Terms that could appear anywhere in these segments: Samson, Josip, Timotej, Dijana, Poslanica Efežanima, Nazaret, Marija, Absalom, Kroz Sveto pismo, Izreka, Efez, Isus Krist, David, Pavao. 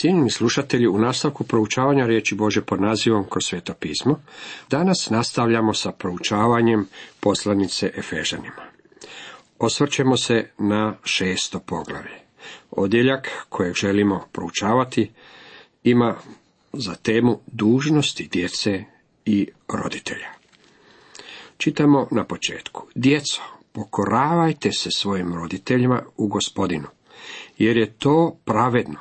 Cijenjeni slušatelji, u nastavku proučavanja riječi Božje pod nazivom Kroz Sveto pismo, danas nastavljamo sa proučavanjem poslanice Efežanima. Osvrćemo se na 6. poglavlje. Odjeljak kojeg želimo proučavati ima za temu dužnosti djece i roditelja. Čitamo na početku. Djeco, pokoravajte se svojim roditeljima u Gospodinu, jer je to pravedno.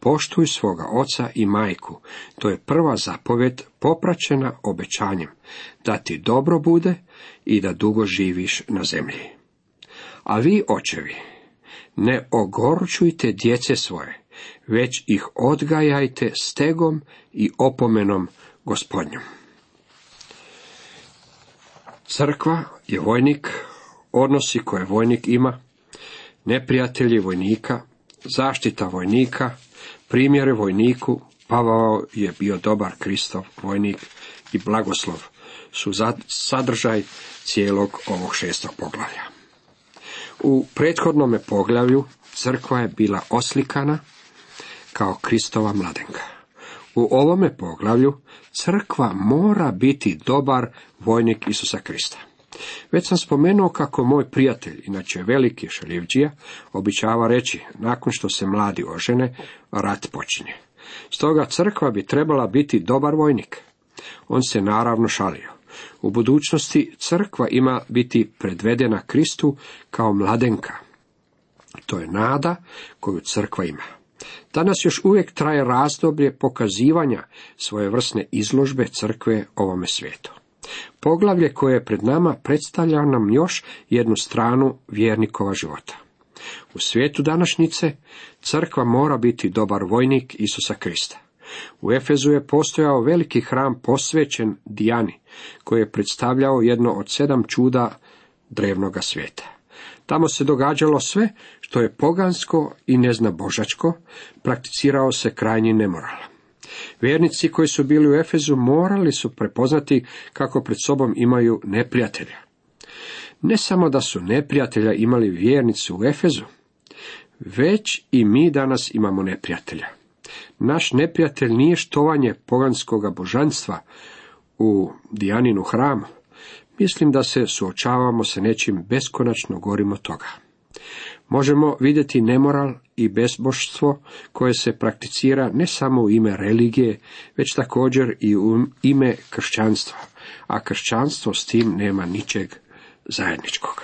Poštuj svoga oca i majku, to je prva zapovjed popraćena obećanjem, da ti dobro bude i da dugo živiš na zemlji. A vi, očevi, ne ogorčujte djece svoje, već ih odgajajte stegom i opomenom Gospodnjom. Crkva je vojnik, odnosi koje vojnik ima, neprijatelji vojnika, zaštita vojnika, primjere vojniku. Pavao je bio dobar Kristov vojnik i blagoslov su sadržaj cijelog ovog 6. poglavlja. U prethodnom poglavlju crkva je bila oslikana kao Kristova mladenka. U ovome poglavlju crkva mora biti dobar vojnik Isusa Krista. Već sam spomenuo kako moj prijatelj, inače veliki šaljivđija, običava reći, nakon što se mladi ožene, rat počinje. Stoga crkva bi trebala biti dobar vojnik. On se naravno šalio. U budućnosti crkva ima biti predvedena Kristu kao mladenka. To je nada koju crkva ima. Danas još uvijek traje razdoblje pokazivanja svojevrsne izložbe crkve ovome svijetu. Poglavlje koje je pred nama predstavlja nam još jednu stranu vjernikova života. U svijetu današnjice crkva mora biti dobar vojnik Isusa Krista. U Efezu je postojao veliki hram posvećen Dijani, koji je predstavljao jedno od 7 čuda drevnoga svijeta. Tamo se događalo sve što je pogansko i neznabožačko, prakticirao se krajnji nemoral. Vjernici koji su bili u Efezu morali su prepoznati kako pred sobom imaju neprijatelja. Ne samo da su neprijatelja imali vjernici u Efezu, već i mi danas imamo neprijatelja. Naš neprijatelj nije štovanje poganskoga božanstva u Dijaninu hramu. Mislim da se suočavamo sa nečim beskonačno gorim od toga. Možemo vidjeti nemoral i bezbožstvo koje se prakticira ne samo u ime religije, već također i u ime kršćanstva, a kršćanstvo s tim nema ničeg zajedničkog.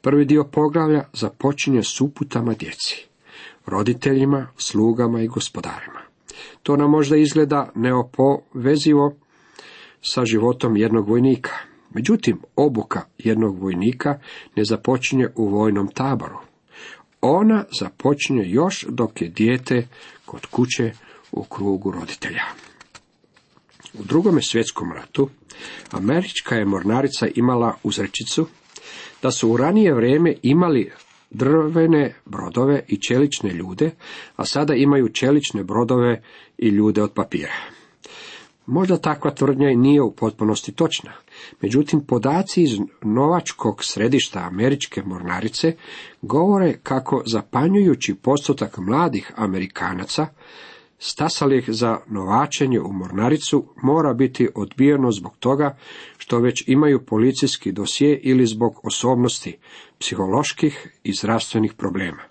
Prvi dio poglavlja započinje s uputama djeci, roditeljima, slugama i gospodarima. To nam možda izgleda neopovezivo sa životom jednog vojnika. Međutim, obuka jednog vojnika ne započinje u vojnom taboru. Ona započinje još dok je dijete kod kuće u krugu roditelja. U Drugome svjetskom ratu američka je mornarica imala uzrečicu da su u ranije vrijeme imali drvene brodove i čelične ljude, a sada imaju čelične brodove i ljude od papira. Možda takva tvrdnja i nije u potpunosti točna. Međutim, podaci iz novačkog središta američke mornarice govore kako zapanjujući postotak mladih Amerikanaca stasalih za novačenje u mornaricu mora biti odbijeno zbog toga što već imaju policijski dosje ili zbog osobnosti, psiholoških i zdravstvenih problema.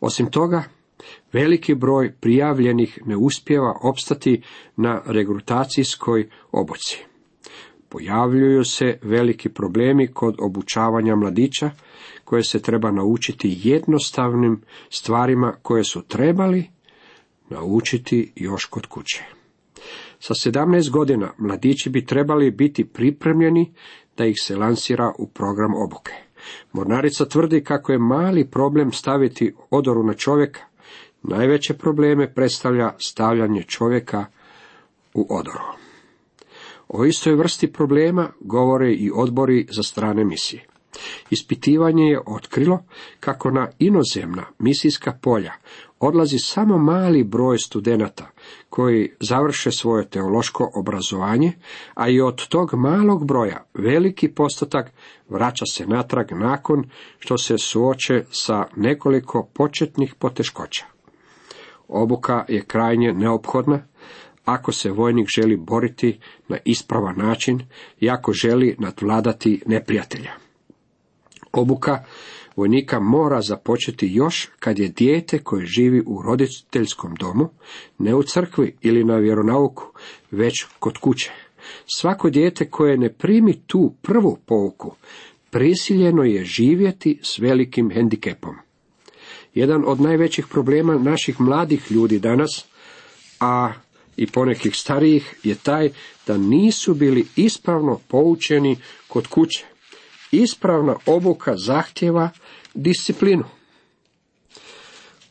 Osim toga, veliki broj prijavljenih ne uspijeva opstati na regrutacijskoj obuci. Pojavljuju se veliki problemi kod obučavanja mladića, koje se treba naučiti jednostavnim stvarima koje su trebali naučiti još kod kuće. Sa 17 godina mladići bi trebali biti pripremljeni da ih se lansira u program obuke. Mornarica tvrdi kako je mali problem staviti odoru na čovjeka. Najveće probleme predstavlja stavljanje čovjeka u odoru. O istoj vrsti problema govore i odbori za strane misije. Ispitivanje je otkrilo kako na inozemna misijska polja odlazi samo mali broj studenata koji završe svoje teološko obrazovanje, a i od tog malog broja veliki postotak vraća se natrag nakon što se suoče sa nekoliko početnih poteškoća. Obuka je krajnje neophodna ako se vojnik želi boriti na ispravan način i ako želi nadvladati neprijatelja. Obuka vojnika mora započeti još kad je dijete koje živi u roditeljskom domu, ne u crkvi ili na vjeronauku, već kod kuće. Svako dijete koje ne primi tu prvu pouku, prisiljeno je živjeti s velikim hendikepom. Jedan od najvećih problema naših mladih ljudi danas, a i ponekih starijih, je taj da nisu bili ispravno poučeni kod kuće. Ispravna obuka zahtjeva disciplinu.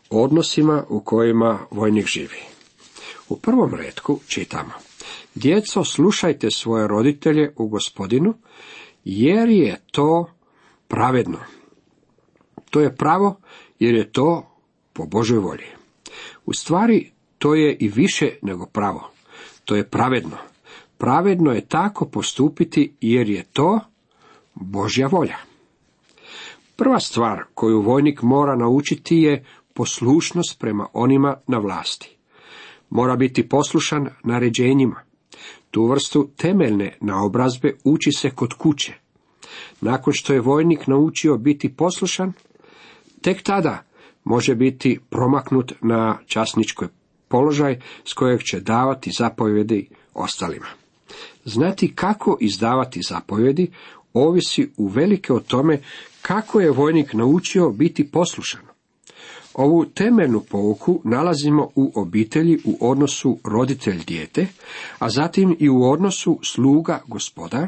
O odnosima u kojima vojnik živi. U prvom retku čitamo: Djeco, slušajte svoje roditelje u Gospodinu, jer je to pravedno. To je pravo, jer je to po Božoj volji. U stvari, to je i više nego pravo. To je pravedno. Pravedno je tako postupiti, jer je to Božja volja. Prva stvar koju vojnik mora naučiti je poslušnost prema onima na vlasti. Mora biti poslušan naređenjima. Tu vrstu temeljne naobrazbe uči se kod kuće. Nakon što je vojnik naučio biti poslušan, tek tada može biti promaknut na časnički položaj s kojeg će davati zapovjedi ostalima. Znati kako izdavati zapovjedi ovisi uvelike o tome kako je vojnik naučio biti poslušan. Ovu temeljnu pouku nalazimo u obitelji u odnosu roditelj-dijete, a zatim i u odnosu sluga gospoda.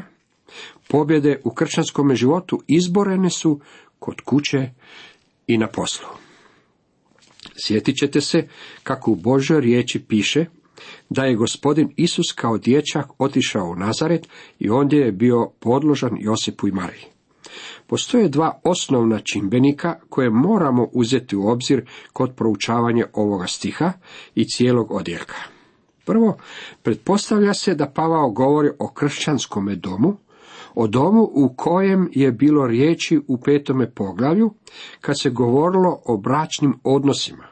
Pobjede u kršćanskom životu izborene su kod kuće i na poslu. Sjetit ćete se kako u Božoj riječi piše da je Gospodin Isus kao dječak otišao u Nazaret i ondje je bio podložan Josipu i Mariji. Postoje dva osnovna čimbenika koje moramo uzeti u obzir kod proučavanja ovoga stiha i cijelog odjeljka. Prvo, pretpostavlja se da Pavao govori o kršćanskome domu, o domu u kojem je bilo riječi u 5. poglavlju kad se govorilo o bračnim odnosima.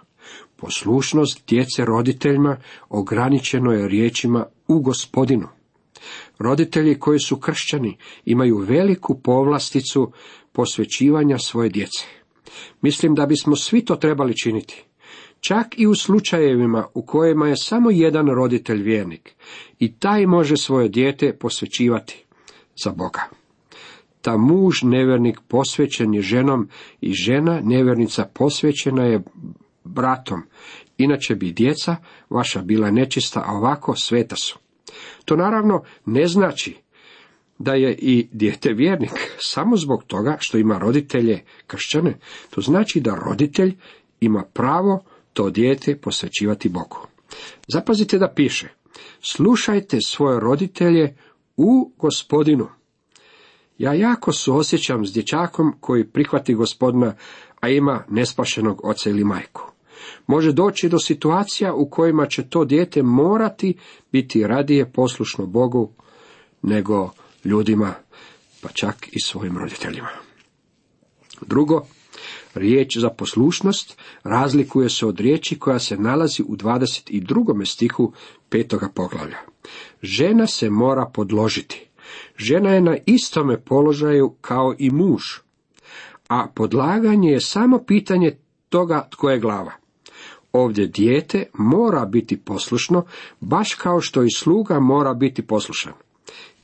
Poslušnost djece roditeljima ograničeno je riječima u Gospodinu. Roditelji koji su kršćani imaju veliku povlasticu posvećivanja svoje djece. Mislim da bismo svi to trebali činiti. Čak i u slučajevima u kojima je samo jedan roditelj vjernik i taj može svoje dijete posvećivati za Boga. Ta muž nevjernik posvećen je ženom i žena nevjernica posvećena je bratom, inače bi djeca vaša bila nečista, a ovako sveta su. To naravno ne znači da je i dijete vjernik samo zbog toga što ima roditelje kršćane. To znači da roditelj ima pravo to dijete posvećivati Bogu. Zapazite da piše: slušajte svoje roditelje u Gospodinu. Ja jako suosjećam s dječakom koji prihvati Gospodina, a ima nespašenog oca ili majku. Može doći do situacija u kojima će to dijete morati biti radije poslušno Bogu nego ljudima, pa čak i svojim roditeljima. Drugo, riječ za poslušnost razlikuje se od riječi koja se nalazi u 22. stihu 5. poglavlja. Žena se mora podložiti. Žena je na istome položaju kao i muž, a podlaganje je samo pitanje toga tko je glava. Ovdje dijete mora biti poslušno, baš kao što i sluga mora biti poslušan.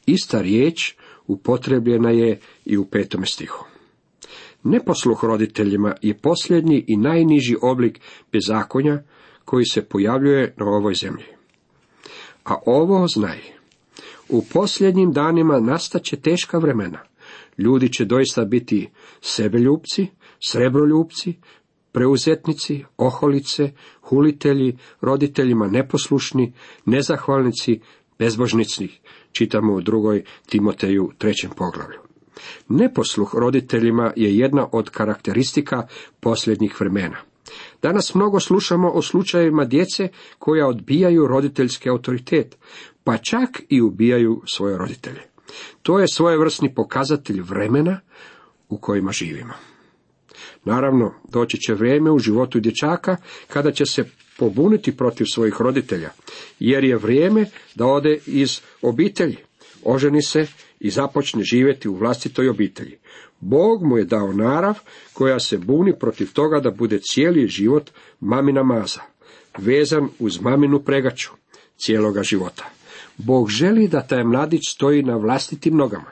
Ista riječ upotrebljena je i u 5. stihu. Neposluh roditeljima je posljednji i najniži oblik bezakonja koji se pojavljuje na ovoj zemlji. A ovo znaj: u posljednjim danima nastaće teška vremena. Ljudi će doista biti sebeljupci, srebroljupci, preuzetnici, oholice, hulitelji, roditeljima neposlušni, nezahvalnici, bezbožnici, čitamo u 2. Timoteju 3. poglavlju. Neposluh roditeljima je jedna od karakteristika posljednjih vremena. Danas mnogo slušamo o slučajevima djece koja odbijaju roditeljski autoritet, pa čak i ubijaju svoje roditelje. To je svojevrsni pokazatelj vremena u kojima živimo. Naravno, doći će vrijeme u životu dječaka kada će se pobuniti protiv svojih roditelja, jer je vrijeme da ode iz obitelji, oženi se i započne živjeti u vlastitoj obitelji. Bog mu je dao narav koja se buni protiv toga da bude cijeli život mamina maza, vezan uz maminu pregaču cijeloga života. Bog želi da taj mladić stoji na vlastitim nogama.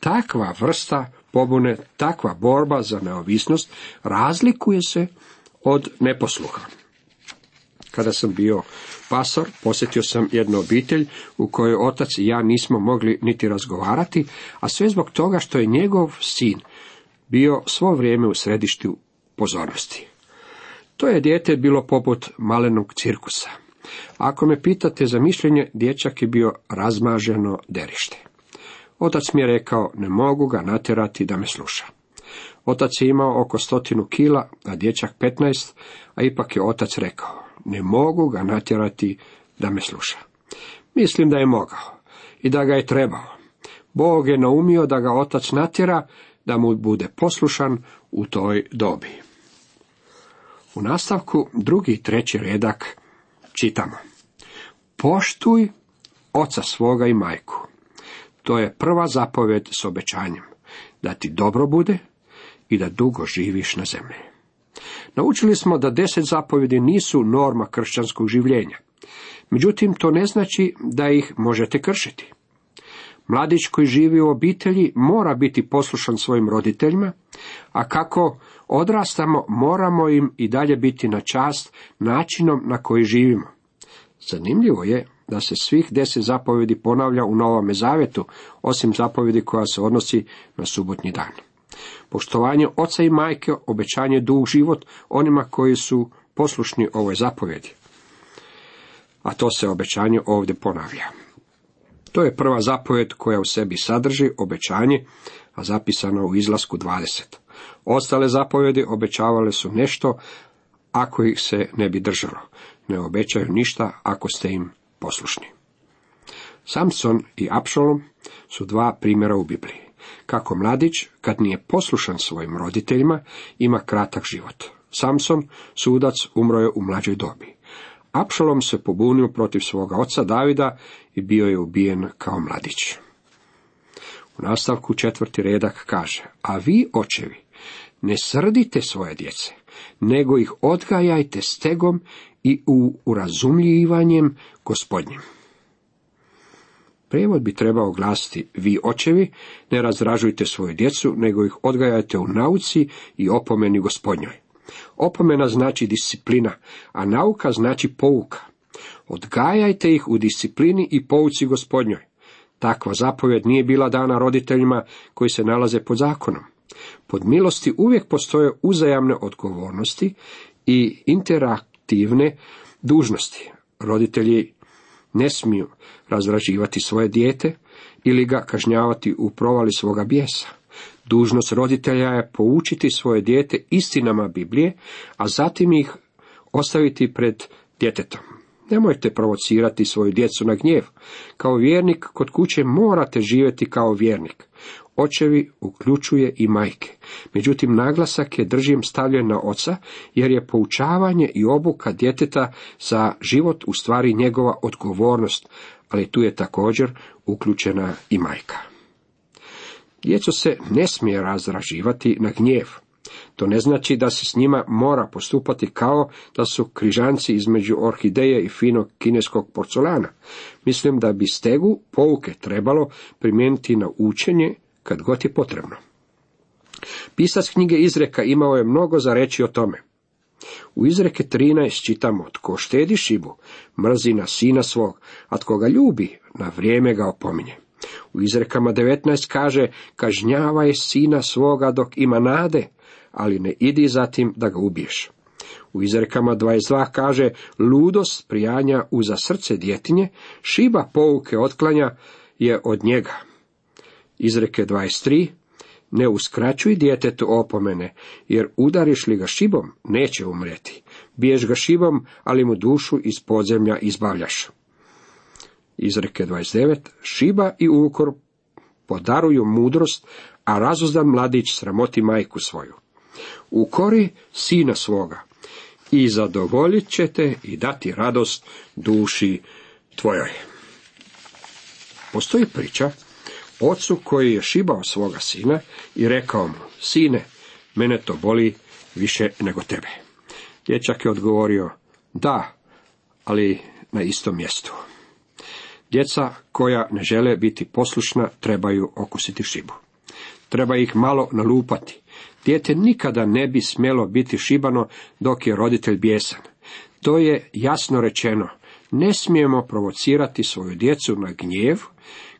Takva vrsta pobune, takva borba za neovisnost razlikuje se od neposluha. Kada sam bio pastor, posjetio sam jednu obitelj u kojoj otac i ja nismo mogli niti razgovarati, a sve zbog toga što je njegov sin bio svo vrijeme u središtu pozornosti. To je dijete bilo poput malenog cirkusa. Ako me pitate za mišljenje, dječak je bio razmaženo derište. Otac mi je rekao, ne mogu ga natjerati da me sluša. Otac je imao oko 100 kila, a dječak 15, a ipak je otac rekao, ne mogu ga natjerati da me sluša. Mislim da je mogao i da ga je trebao. Bog je naumio da ga otac natjera, da mu bude poslušan u toj dobi. U nastavku 2. i 3. redak čitamo. Poštuj oca svoga i majku. To je prva zapovjed s obećanjem, da ti dobro bude i da dugo živiš na zemlji. Naučili smo da 10 zapovjedi nisu norma kršćanskog življenja. Međutim, to ne znači da ih možete kršiti. Mladić koji živi u obitelji mora biti poslušan svojim roditeljima, a kako odrastamo moramo im i dalje biti na čast načinom na koji živimo. Zanimljivo je da se svih 10 zapovjedi ponavlja u Novome Zavjetu, osim zapovjedi koja se odnosi na subotnji dan. Poštovanje oca i majke, obećanje dug život onima koji su poslušni ovoj zapovjedi. A to se obećanje ovdje ponavlja. To je prva zapovjed koja u sebi sadrži obećanje, a zapisano u izlasku 20. Ostale zapovjedi obećavale su nešto ako ih se ne bi držalo. Ne obećaju ništa ako ste im poslušni. Samson i Absalom su dva primjera u Bibliji. Kako mladić, kad nije poslušan svojim roditeljima, ima kratak život. Samson, sudac, umro je u mlađoj dobi. Absalom se pobunio protiv svoga oca Davida i bio je ubijen kao mladić. U nastavku 4. redak kaže, a vi, očevi, ne srdite svoje djece, nego ih odgajajte stegom i urazumljivanjem gospodnjim. Prijevod bi trebao glasiti, vi očevi, ne razdražujte svoju djecu, nego ih odgajajte u nauci i opomeni gospodnjoj. Opomena znači disciplina, a nauka znači pouka. Odgajajte ih u disciplini i pouci gospodnjoj. Takva zapovjed nije bila dana roditeljima koji se nalaze pod zakonom. Pod milosti uvijek postoje uzajamne odgovornosti i interaktivne dužnosti. Roditelji ne smiju razdraživati svoje dijete ili ga kažnjavati u provali svoga bijesa. Dužnost roditelja je poučiti svoje dijete istinama Biblije, a zatim ih ostaviti pred djetetom. Nemojte provocirati svoju djecu na gnjev. Kao vjernik kod kuće morate živjeti kao vjernik. Očevi uključuje i majke. Međutim, naglasak je držim stavljen na oca, jer je poučavanje i obuka djeteta za život u stvari njegova odgovornost, ali tu je također uključena i majka. Djecu se ne smije razdraživati na gnjev. To ne znači da se s njima mora postupati kao da su križanci između orhideje i finog kineskog porcelana. Mislim da bi stegu pouke trebalo primijeniti na učenje kad god je potrebno. Pisac knjige Izreka imao je mnogo za reći o tome. U Izreke 13 čitamo, tko štedi šibu, mrzi na sina svog, a tko ga ljubi, na vrijeme ga opominje. U Izrekama 19 kaže, kažnjavaj sina svoga dok ima nade, ali ne idi zatim da ga ubiješ. U Izrekama 22 kaže, ludost prijanja uza srce djetinje, šiba pouke otklanja je od njega. Izreke 23, ne uskraćuj djetetu opomene, jer udariš li ga šibom, neće umreti. Biješ ga šibom, ali mu dušu iz podzemlja izbavljaš. Izreke 29, šiba i ukor podaruju mudrost, a razuzdan mladić sramoti majku svoju. Ukori sina svoga i zadovoljit će te i dati radost duši tvojoj. Postoji priča o ocu koji je šibao svoga sina i rekao mu, sine, mene to boli više nego tebe. Dječak je odgovorio, da, ali na istom mjestu. Djeca koja ne žele biti poslušna trebaju okusiti šibu. Treba ih malo nalupati. Dijete nikada ne bi smjelo biti šibano dok je roditelj bijesan. To je jasno rečeno. Ne smijemo provocirati svoju djecu na gnjev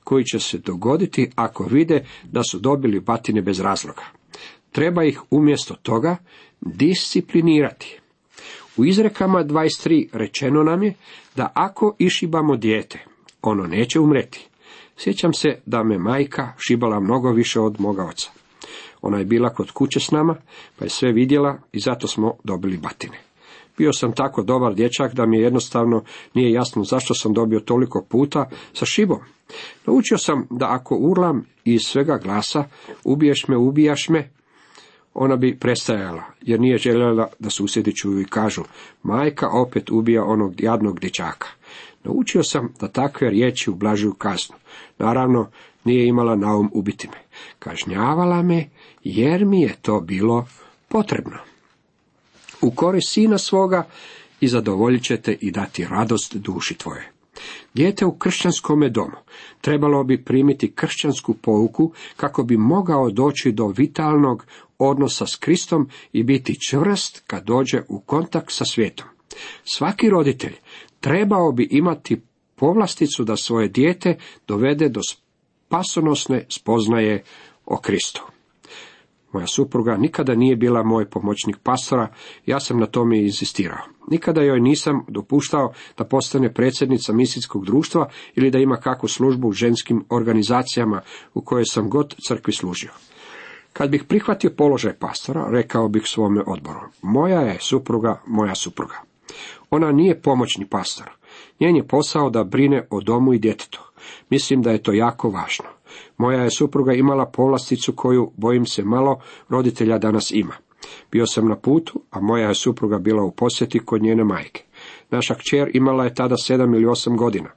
koji će se dogoditi ako vide da su dobili batine bez razloga. Treba ih umjesto toga disciplinirati. U Izrekama 23 rečeno nam je da ako išibamo dijete, ono neće umreti. Sjećam se da me majka šibala mnogo više od moga oca. Ona je bila kod kuće s nama, pa je sve vidjela i zato smo dobili batine. Bio sam tako dobar dječak da mi jednostavno nije jasno zašto sam dobio toliko puta sa šibom. Naučio sam da ako urlam iz svega glasa, ubiješ me, ubijaš me, ona bi prestajala, jer nije željela da susjedi čuju i kažu, majka opet ubija onog jadnog dječaka. Naučio sam da takve riječi ublažuju kaznu. Naravno, nije imala na um ubiti me. Kažnjavala me, jer mi je to bilo potrebno. U korist sina svoga i zadovoljit ćete i dati radost duši tvoje. Dijete u kršćanskome domu trebalo bi primiti kršćansku pouku kako bi mogao doći do vitalnog odnosa s Kristom i biti čvrst kad dođe u kontakt sa svijetom. Svaki roditelj trebao bi imati povlasticu da svoje dijete dovede do spasonosne spoznaje o Kristu. Moja supruga nikada nije bila moj pomoćnik pastora, ja sam na tome inzistirao. Nikada joj nisam dopuštao da postane predsjednica misijskog društva ili da ima kakvu službu u ženskim organizacijama u kojoj sam god crkvi služio. Kad bih prihvatio položaj pastora, rekao bih svome odboru, moja je supruga, moja supruga. Ona nije pomoćni pastor. Njen je posao da brine o domu i djetetu. Mislim da je to jako važno. Moja je supruga imala povlasticu koju, bojim se, malo roditelja danas ima. Bio sam na putu, a moja je supruga bila u posjeti kod njene majke. Naša kćer imala je tada 7 ili 8 godina.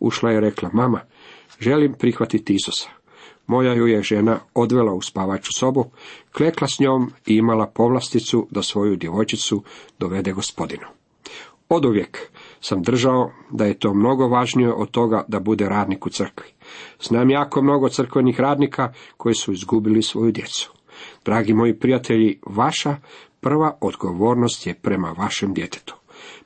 Ušla je i rekla, mama, želim prihvatiti Isusa. Moja ju je žena odvela u spavaću sobu, klekla s njom i imala povlasticu da svoju djevojčicu dovede gospodinu. Oduvijek sam držao da je to mnogo važnije od toga da bude radnik u crkvi. Znam jako mnogo crkvenih radnika koji su izgubili svoju djecu. Dragi moji prijatelji, vaša prva odgovornost je prema vašem djetetu.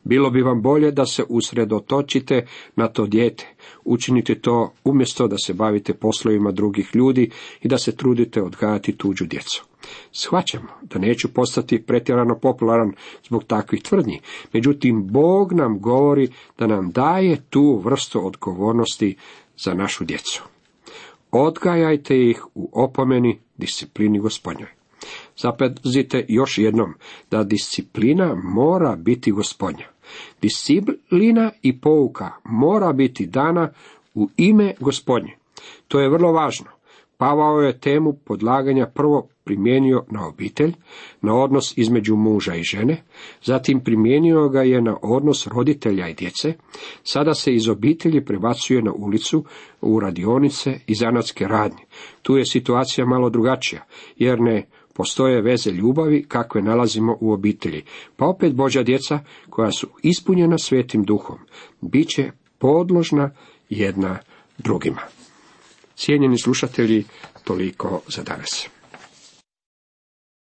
Bilo bi vam bolje da se usredotočite na to dijete, učinite to umjesto da se bavite poslovima drugih ljudi i da se trudite odgajati tuđu djecu. Shvaćam da neću postati pretjerano popularan zbog takvih tvrdnji, međutim Bog nam govori da nam daje tu vrstu odgovornosti za našu djecu. Odgajajte ih u opomeni disciplini Gospodnjoj. Zapazite još jednom da disciplina mora biti Gospodnja. Disciplina i pouka mora biti dana u ime Gospodnje. To je vrlo važno. Pavao je temu podlaganja prvo primijenio na obitelj, na odnos između muža i žene, zatim primijenio ga je na odnos roditelja i djece, sada se iz obitelji prebacuje na ulicu, u radionice i zanatske radnje. Tu je situacija malo drugačija, jer ne postoje veze ljubavi kakve nalazimo u obitelji, pa opet Božja djeca koja su ispunjena Svetim Duhom, bit će podložna jedna drugima. Cijenjeni slušatelji, toliko za danas.